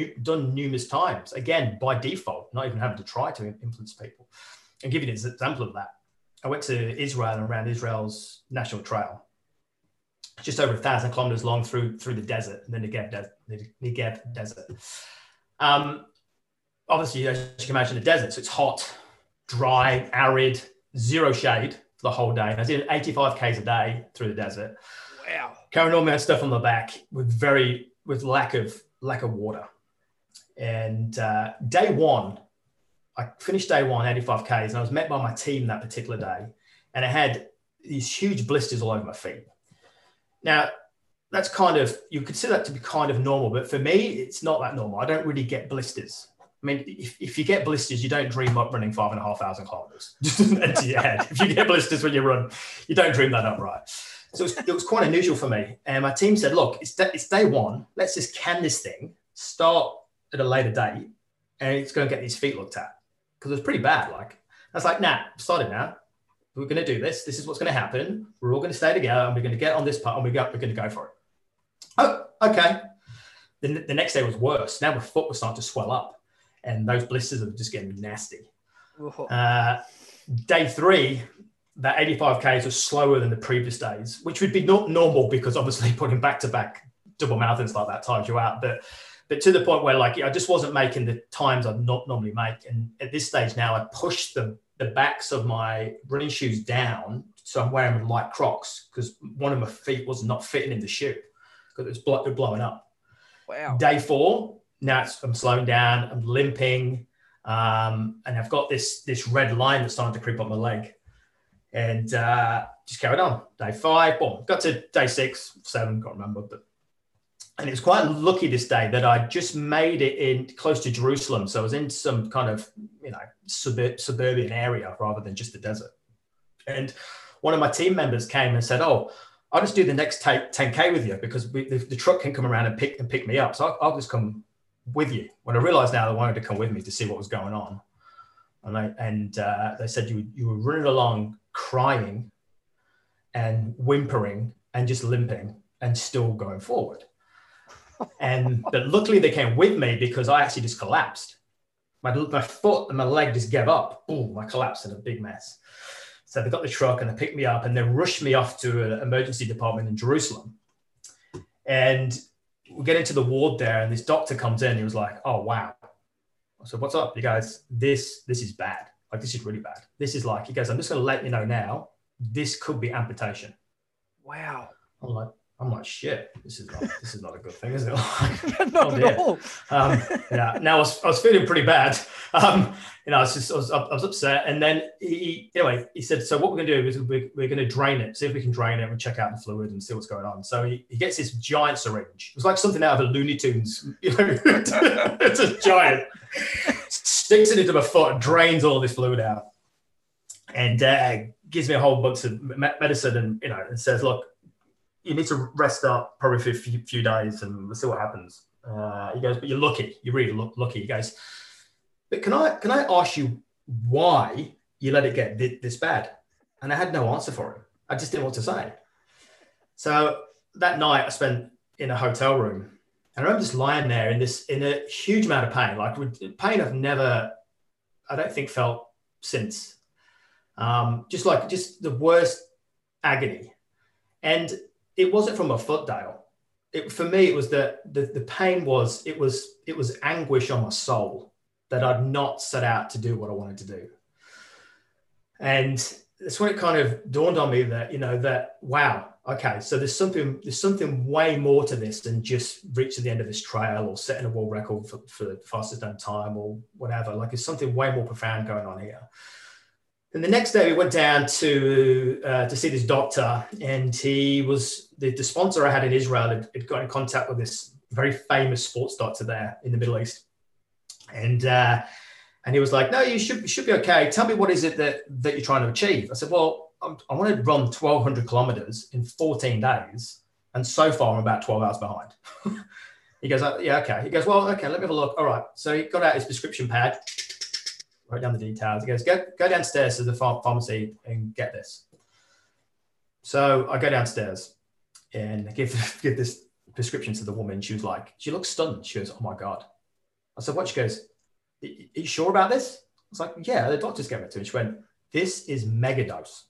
numerous times, again, by default, not even having to try to influence people. And give you an example of that. I went to Israel and around Israel's National Trail. Just over 1,000 kilometers long through the desert, and the Negev desert. Obviously, as you can imagine, the desert, so it's hot, dry, arid, zero shade for the whole day. And I did 85 Ks a day through the desert. Wow. Carrying all my stuff on the back with lack of water. And day one, I finished day one, 85 Ks, and I was met by my team that particular day. And I had these huge blisters all over my feet. Now, that's you consider that to be kind of normal, but for me, it's not that normal. I don't really get blisters. I mean, if you get blisters, you don't dream up running 5,500 kilometers into your head. If you get blisters when you run, you don't dream that up, right? So it was quite unusual for me. And my team said, look, it's day one. Let's just can this thing, start at a later date, and it's going to get these feet looked at. Because it was pretty bad. Like, I was like, nah, I'm starting now. We're going to do this. This is what's going to happen. We're all going to stay together and we're going to get on this part and we're going to go for it. Oh, okay. Then the next day was worse. Now my foot was starting to swell up and those blisters are just getting nasty. Day three, that 85 Ks was slower than the previous days, which would be not normal because obviously putting back-to-back double marathons like that times you out. But to the point where like I just wasn't making the times I'd not normally make. And at this stage now, I pushed the backs of my running shoes down. So I'm wearing light Crocs because one of my feet was not fitting in the shoe because it was blowing up. Wow. Day four, now I'm slowing down, I'm limping. And I've got this red line that's starting to creep up my leg and just carried on. Day five, boom, got to day six, seven, can't remember. And it was quite lucky this day that I just made it in close to Jerusalem. So I was in some kind of, suburban area rather than just the desert. And one of my team members came and said, oh, I'll just do the next 10K with you because the truck can come around and pick me up. So I'll just come with you. When I realized now they wanted to come with me to see what was going on. And they said, you were running along crying and whimpering and just limping and still going forward. But luckily they came with me because I actually just collapsed. My foot and my leg just gave up. Boom, I collapsed in a big mess. So they got the truck and they picked me up and they rushed me off to an emergency department in Jerusalem. And we get into the ward there and this doctor comes in. He was like, oh, wow. I said, what's up? You guys, this is bad. Like, this is really bad. This is like, he goes, I'm just going to let you know now, this could be amputation. Wow. I'm like, I'm like, shit, this is not a good thing, is it? Not at all. Yeah. Now I was feeling pretty bad. I was upset. And then he said, so what we're going to do is we're going to drain it, see if we can drain it and check out the fluid and see what's going on. So he gets this giant syringe. It was like something out of a Looney Tunes. It's a giant. Sticks it into my foot and drains all this fluid out. And gives me a whole bunch of medicine and, and says, look, you need to rest up probably for a few days and we'll see what happens. He goes, but you're lucky. You really look lucky. He goes, but can I ask you why you let it get this bad? And I had no answer for him. I just didn't know what to say. So that night I spent in a hotel room and I remember just lying there in a huge amount of pain, like pain I've never, I don't think felt since. Just the worst agony. And it wasn't from a foot, Dale. For me, it was the pain was, it was anguish on my soul that I'd not set out to do what I wanted to do. And that's when it kind of dawned on me that, that, wow, okay, so there's something way more to this than just reaching the end of this trail or setting a world record for the fastest known time or whatever. Like there's something way more profound going on here. And the next day we went down to see this doctor, and he was the sponsor I had in Israel had got in contact with this very famous sports doctor there in the Middle East. And he was like, no, you should be okay. Tell me, what is it that you're trying to achieve? I said, well, I want to run 1,200 kilometers in 14 days. And so far I'm about 12 hours behind. He goes, yeah, okay. He goes, well, okay, let me have a look. All right. So he got out his prescription pad, wrote down the details. He goes, go downstairs to the pharmacy and get this. So I go downstairs and I give this prescription to the woman. She was like, she looked stunned. She goes, oh my God. I said, what? She goes, are you sure about this? I was like, yeah, the doctors gave it to me. She went, this is mega dose.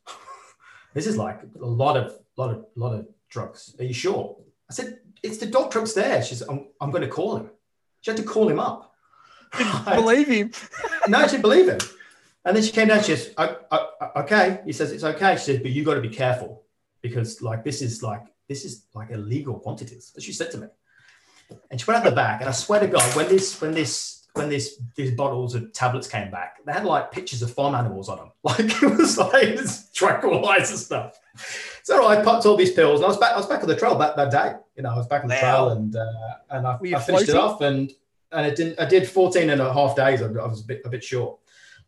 This is like a lot of drugs. Are you sure? I said, it's the doctor upstairs. She said, I'm going to call him. She had to call him up. Believe him. No, she believed him. And then she came down, she says, okay. He says, it's okay. She says, but you've got to be careful because this is like illegal quantities. As she said to me. And she went out the back, and I swear to God, when these bottles of tablets came back, they had like pictures of farm animals on them. Like it was like this tranquilizer stuff. So I popped all these pills, and I was back on the trail that day. I was back on the trail, and I finished it off, and I did 14 and a half days. I was a bit short.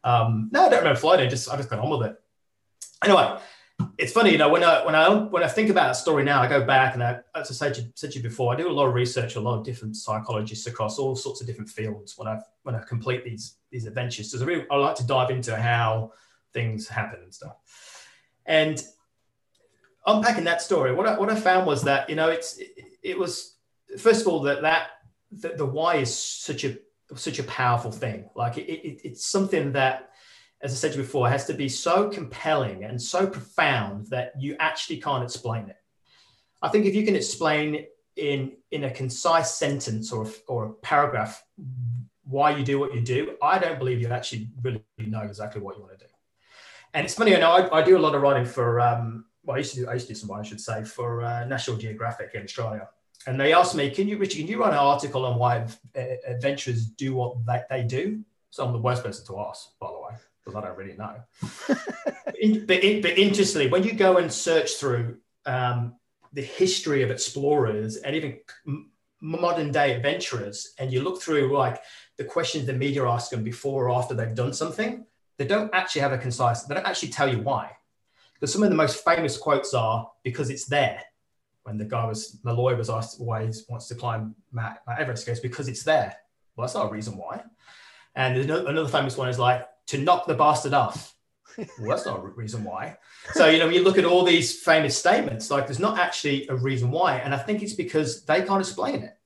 No, I don't remember flying. I just got on with it. Anyway, it's funny, when I think about that story now, I go back and as I said to you before, I do a lot of research, a lot of different psychologists across all sorts of different fields when I complete these adventures. So I like to dive into how things happen and stuff. And unpacking that story, what I found was that, it was, first of all, that the why is such a powerful thing. Like it's something that, as I said before, it has to be so compelling and so profound that you actually can't explain it. I think if you can explain in a concise sentence or a paragraph why you do what you do, I don't believe you actually really know exactly what you want to do. And it's funny, I do a lot of writing for, I used to do some writing, I should say, for National Geographic in Australia. And they asked me, Richard, can you write an article on why adventurers do what they do? So I'm the worst person to ask, by the way. I don't really know. but interestingly, when you go and search through the history of explorers and even modern day adventurers, and you look through like the questions the media ask them before or after they've done something, they don't actually tell you why. Because some of the most famous quotes are, because it's there. When Malloy was asked why he wants to climb Mount Everest, he goes, because it's there. Well, that's not a reason why. And another famous one is like, to knock the bastard off. Well, that's not a reason why. So, when you look at all these famous statements, like there's not actually a reason why. And I think it's because they can't explain it.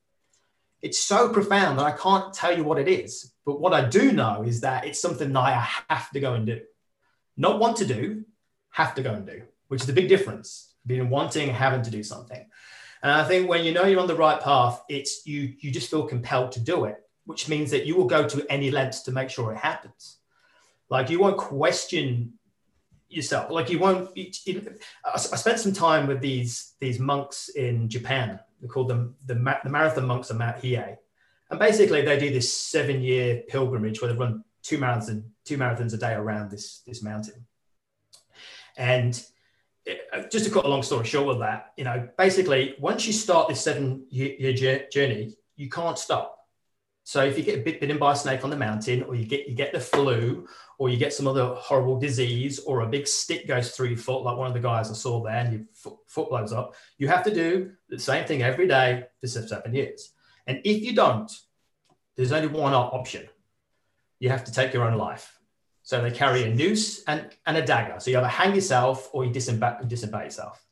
It's so profound that I can't tell you what it is. But what I do know is that it's something that I have to go and do. Not want to do, have to go and do, which is the big difference between wanting and having to do something. And I think when you're on the right path, it's you just feel compelled to do it, which means that you will go to any lengths to make sure it happens. Like you won't question yourself. Like you won't. I spent some time with these monks in Japan. They called them the marathon monks of Mount Hiei, and basically they do this 7-year pilgrimage where they run two marathons a day around this mountain. And just to cut a long story short with that, you know, basically once you start this 7-year journey, you can't stop. So if you get bitten by a snake on the mountain, or you get the flu, or you get some other horrible disease, or a big stick goes through your foot, like one of the guys I saw there, and your foot blows up, you have to do the same thing every day for 7 years. And if you don't, there's only one option. You have to take your own life. So they carry a noose and a dagger. So you either hang yourself or you disobey yourself.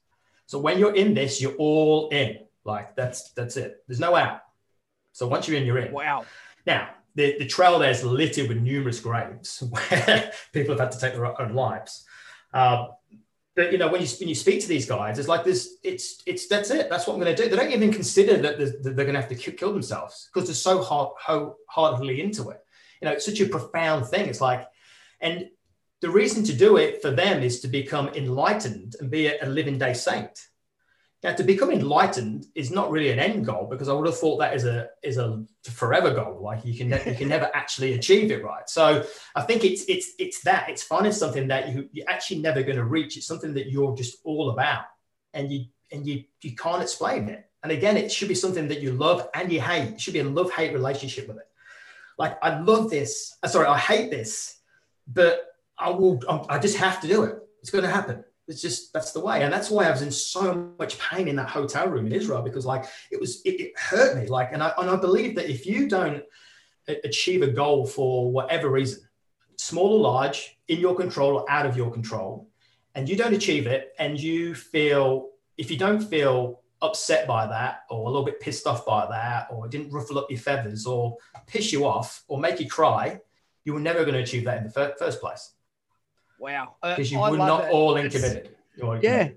So when you're in this, you're all in. Like that's it. There's no out. So once you're in, you're in. Wow. Now, the trail there is littered with numerous graves where people have had to take their own lives. But, you know, when you speak to these guys, it's like this, it's that's it. That's what I'm going to do. They don't even consider that they're going to have to kill themselves because they're so wholeheartedly into it. You know, it's such a profound thing. It's like, and the reason to do it for them is to become enlightened and be a living day saint. Now, to become enlightened is not really an end goal, because I would have thought that is a forever goal. Like you can never actually achieve it, right? So I think it's finding something that you're actually never going to reach. It's something that you're just all about, and you can't explain it. And again, it should be something that you love and you hate. It should be a love-hate relationship with it. Like I hate this, but I just have to do it. It's going to happen. It's just, that's the way. And that's why I was in so much pain in that hotel room in Israel, because like it hurt me. Like, and I believe that if you don't achieve a goal for whatever reason, small or large, in your control or out of your control, and you don't achieve it, and if you don't feel upset by that, or a little bit pissed off by that, or it didn't ruffle up your feathers or piss you off or make you cry, you were never going to achieve that in the first place. Wow. Because you were not all in committed. Yeah,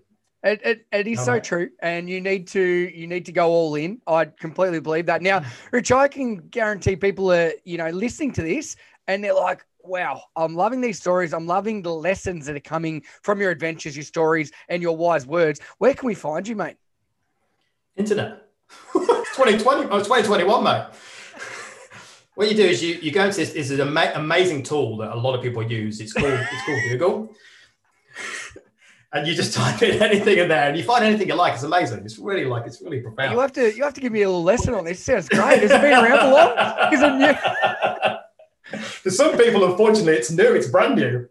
it is so true. And you need to go all in. I completely believe that. Now, Rich, I can guarantee people are, you know, listening to this and they're like, wow, I'm loving these stories. I'm loving the lessons that are coming from your adventures, your stories, and your wise words. Where can we find you, mate? Internet. 2021, mate. What you do is you go into this is an amazing tool that a lot of people use. It's called Google, and you just type in anything in there, and you find anything you like. It's amazing. It's really profound. You have to give me a little lesson on this. Sounds great. Has it been around for long? Is it new? For some people, unfortunately, it's new. It's brand new.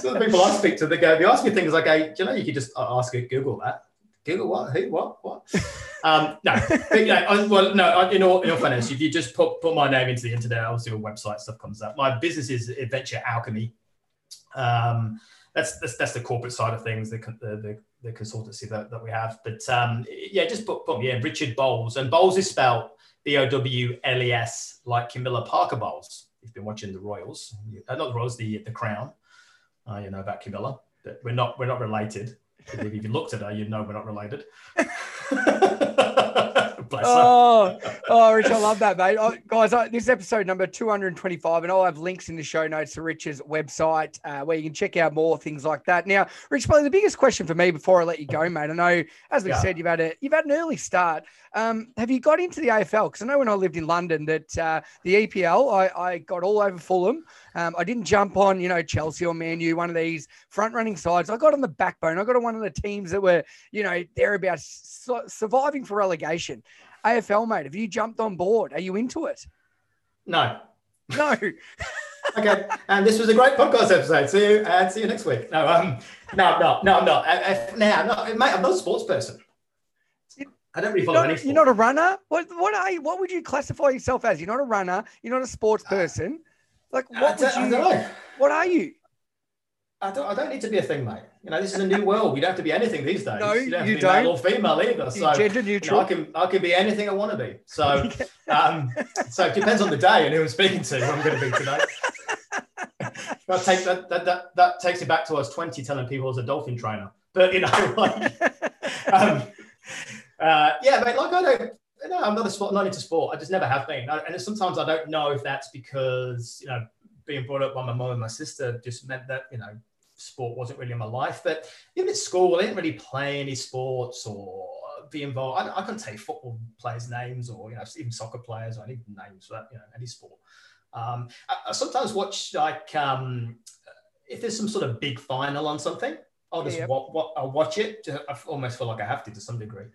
Some people I speak to, they ask me things like, "Hey, do you know you could just ask Google that." Google what? Who? What? No. But, you know, in all fairness, if you just put my name into the internet, obviously your website stuff comes up. My business is Adventure Alchemy. That's the corporate side of things, the consultancy that we have. But yeah, just put me in, Richard Bowles. And Bowles is spelled Bowles, like Camilla Parker Bowles. You've been watching the Royals. Not the Royals, the Crown. You know about Camilla, but we're not related. If you looked at her, you'd know we're not related. Bless her. Oh, Rich, I love that, mate. Guys, this is episode number 225, and I'll have links in the show notes to Rich's website where you can check out more things like that. Now, Rich, probably the biggest question for me before I let you go, mate. I know, as we said, you've had an early start. Have you got into the AFL? Because I know when I lived in London that the EPL, I got all over Fulham. I didn't jump on, you know, Chelsea or Man U, one of these front-running sides. I got on the backbone. I got on one of the teams that were, you know, thereabouts surviving for relegation. AFL, mate, have you jumped on board? Are you into it? No. Okay. And this was a great podcast episode. See you next week. No, I'm not. Mate, I'm not a sports person. I don't really follow anything. You're not a runner? What would you classify yourself as? You're not a runner. You're not a sports person. Like, what are you? I don't need to be a thing, mate. You know, this is a new world. You don't have to be anything these days. No, you don't. Have to be male or female either. So gender neutral. You know, I can be anything I want to be. So, so it depends on the day and who I'm speaking to. Who I'm going to be today. That takes me back to I was 20, telling people I was a dolphin trainer. But you know, like, yeah, mate. Like I don't. No, I'm not into sport. I just never have been. And sometimes I don't know if that's because, you know, being brought up by my mum and my sister just meant that, you know, sport wasn't really in my life. But even at school, I didn't really play any sports or be involved. I couldn't tell you football players' names or, you know, even soccer players or any names for that, you know, any sport. I sometimes watch, like, if there's some sort of big final on something, I'll just I'll watch it. I almost feel like I have to some degree.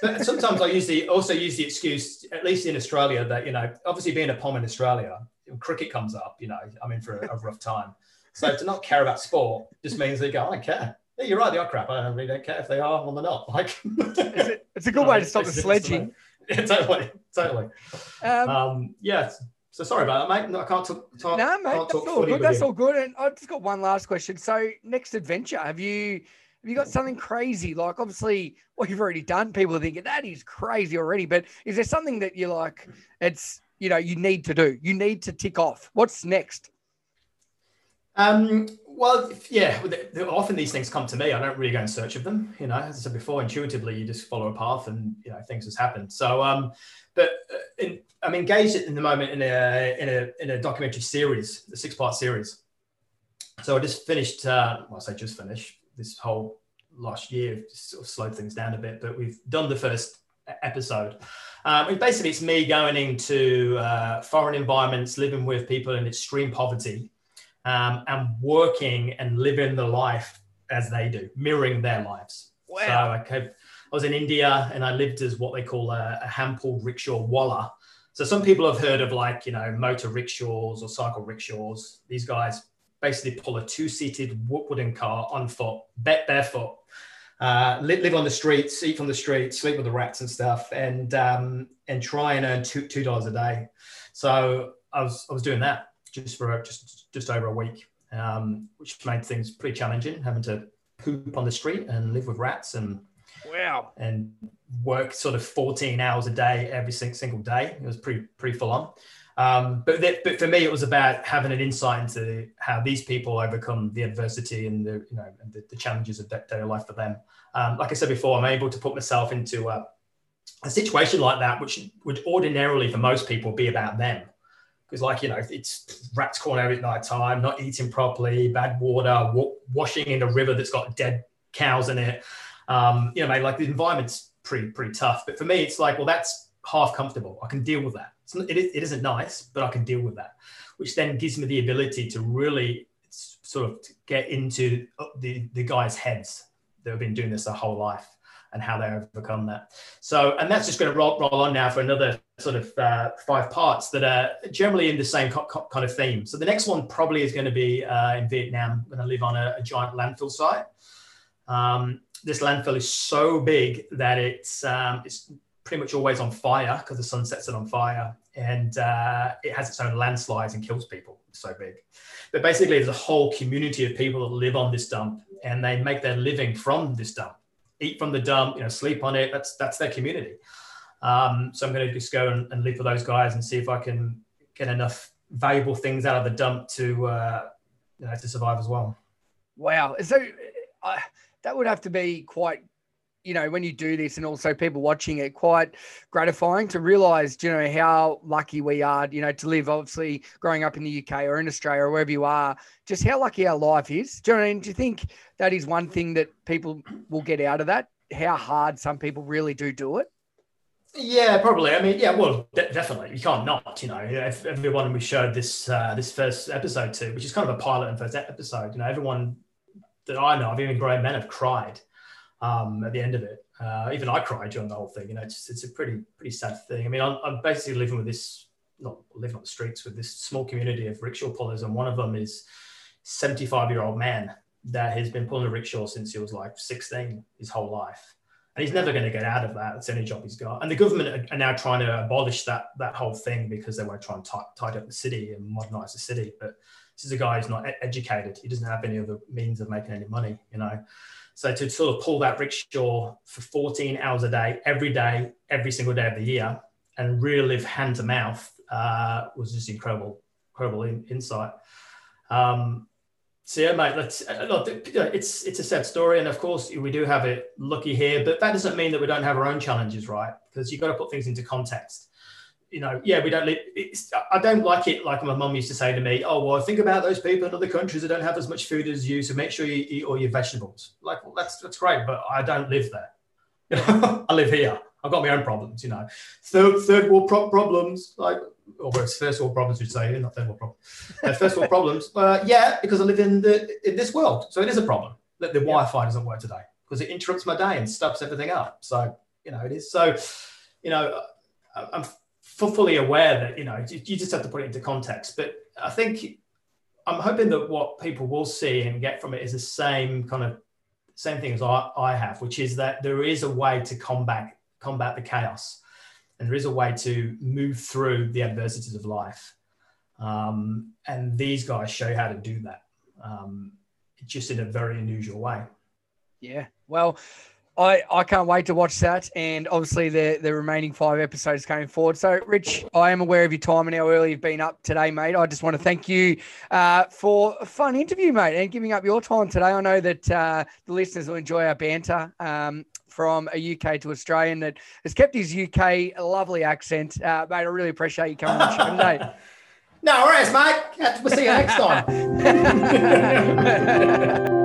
But sometimes I usually also use the excuse, at least in Australia, that, you know, obviously being a POM in Australia, cricket comes up, you know, I'm in for a rough time. So to not care about sport just means they go, I don't care. Yeah, you're right, they are crap. I really don't care if they are or they're not. Like, it's a good way to stop the sledging. Yeah, totally. Yes. So sorry about that, mate. No, I can't talk. No, mate, that's all good. That's all good. And I've just got one last question. So next adventure, have you got something crazy? Like, obviously, what you've already done, people are thinking that is crazy already. But is there something that you're like, it's, you know, you need to do, you need to tick off? What's next? Well, yeah, often these things come to me. I don't really go in search of them. You know, as I said before, intuitively, you just follow a path and, you know, things just happen. So, but I'm engaged at the moment in a documentary series, a 6-part series. So I just finished, well, I say just finished, this whole last year, just sort of slowed things down a bit, but we've done the first episode. And basically, it's me going into foreign environments, living with people in extreme poverty. And working and living the life as they do, mirroring their lives. Wow. So I was in India and I lived as what they call a hand-pulled rickshaw walla. So some people have heard of, like, you know, motor rickshaws or cycle rickshaws. These guys basically pull a 2-seated wooden car on foot, barefoot, live on the streets, eat from the streets, sleep with the rats and stuff, and try and earn $2 a day. So I was doing that just for just over a week, which made things pretty challenging, having to poop on the street and live with rats and and work sort of 14 hours a day every single day. It was pretty full on. But for me, it was about having an insight into how these people overcome the adversity and the, you know, the challenges of daily life for them. Like I said before, I'm able to put myself into a situation like that, which would ordinarily for most people be about them. Because, like, you know, it's rats crawling out at night time, not eating properly, bad water, washing in a river that's got dead cows in it. You know, mate, like, the environment's pretty tough. But for me, it's like, well, that's half comfortable. I can deal with that. It isn't nice, but I can deal with that, which then gives me the ability to really sort of get into the guys' heads that have been doing this their whole life and how they overcome that. So, and that's just going to roll on now for another sort of 5 parts that are generally in the same kind of theme. So the next one probably is going to be in Vietnam. I'm going to live on a giant landfill site. This landfill is so big that it's pretty much always on fire because the sun sets it on fire, and it has its own landslides and kills people. It's so big. But basically, there's a whole community of people that live on this dump, and they make their living from this dump. Eat from the dump, you know, sleep on it. That's their community. So I'm going to just go and live with those guys and see if I can get enough valuable things out of the dump to, you know, to survive as well. Wow. So that would have to be quite, you know, when you do this and also people watching it, quite gratifying to realise, you know, how lucky we are, you know, to live, obviously, growing up in the UK or in Australia or wherever you are, just how lucky our life is. Do you know what I mean? Do you think that is one thing that people will get out of that, how hard some people really do it? Yeah, probably. I mean, yeah, well, definitely. You can't not, you know, if everyone we showed this this first episode to, which is kind of a pilot and first episode, you know, everyone that I know, I've even grown men have cried. At the end of it, even I cried during the whole thing. You know, it's a pretty sad thing. I mean, I'm basically living with this, not living on the streets with this small community of rickshaw pullers, and one of them is 75-year-old man that has been pulling a rickshaw since he was like 16, his whole life, and he's never going to get out of that. It's the only job he's got. And the government are now trying to abolish that whole thing because they want to try and tidy up the city and modernise the city. But this is a guy who's not educated. He doesn't have any other means of making any money. You know. So to sort of pull that rickshaw for 14 hours a day, every single day of the year, and really live hand to mouth was just incredible insight. So yeah, mate, it's a sad story, and of course we do have it lucky here, but that doesn't mean that we don't have our own challenges, right? Because you've got to put things into context. you know, yeah, we don't live. I don't like it. Like my mum used to say to me, "Oh, well, think about those people in other countries that don't have as much food as you. So make sure you eat all your vegetables." Like, well, that's great, but I don't live there. I live here. I've got my own problems, you know. Third world problems, like, or it's first world problems, we'd say, not third world problems. First world problems, yeah, because I live in this world, so it is a problem that the Wi-Fi doesn't work today because it interrupts my day and stops everything up. So you know, it is. So you know, I'm fully aware that you know you just have to put it into context. But I think I'm hoping that what people will see and get from it is the same kind of same thing as I have, which is that there is a way to combat the chaos, and there is a way to move through the adversities of life, and these guys show you how to do that, just in a very unusual way. Yeah, well, I can't wait to watch that, and obviously the remaining 5 episodes coming forward. So Rich, I am aware of your time and how early you've been up today, mate. I just want to thank you for a fun interview, mate, and giving up your time today. I know that the listeners will enjoy our banter from a UK to Australian that has kept his UK lovely accent. Mate, I really appreciate you coming on the show today. No worries, mate. We'll see you next time.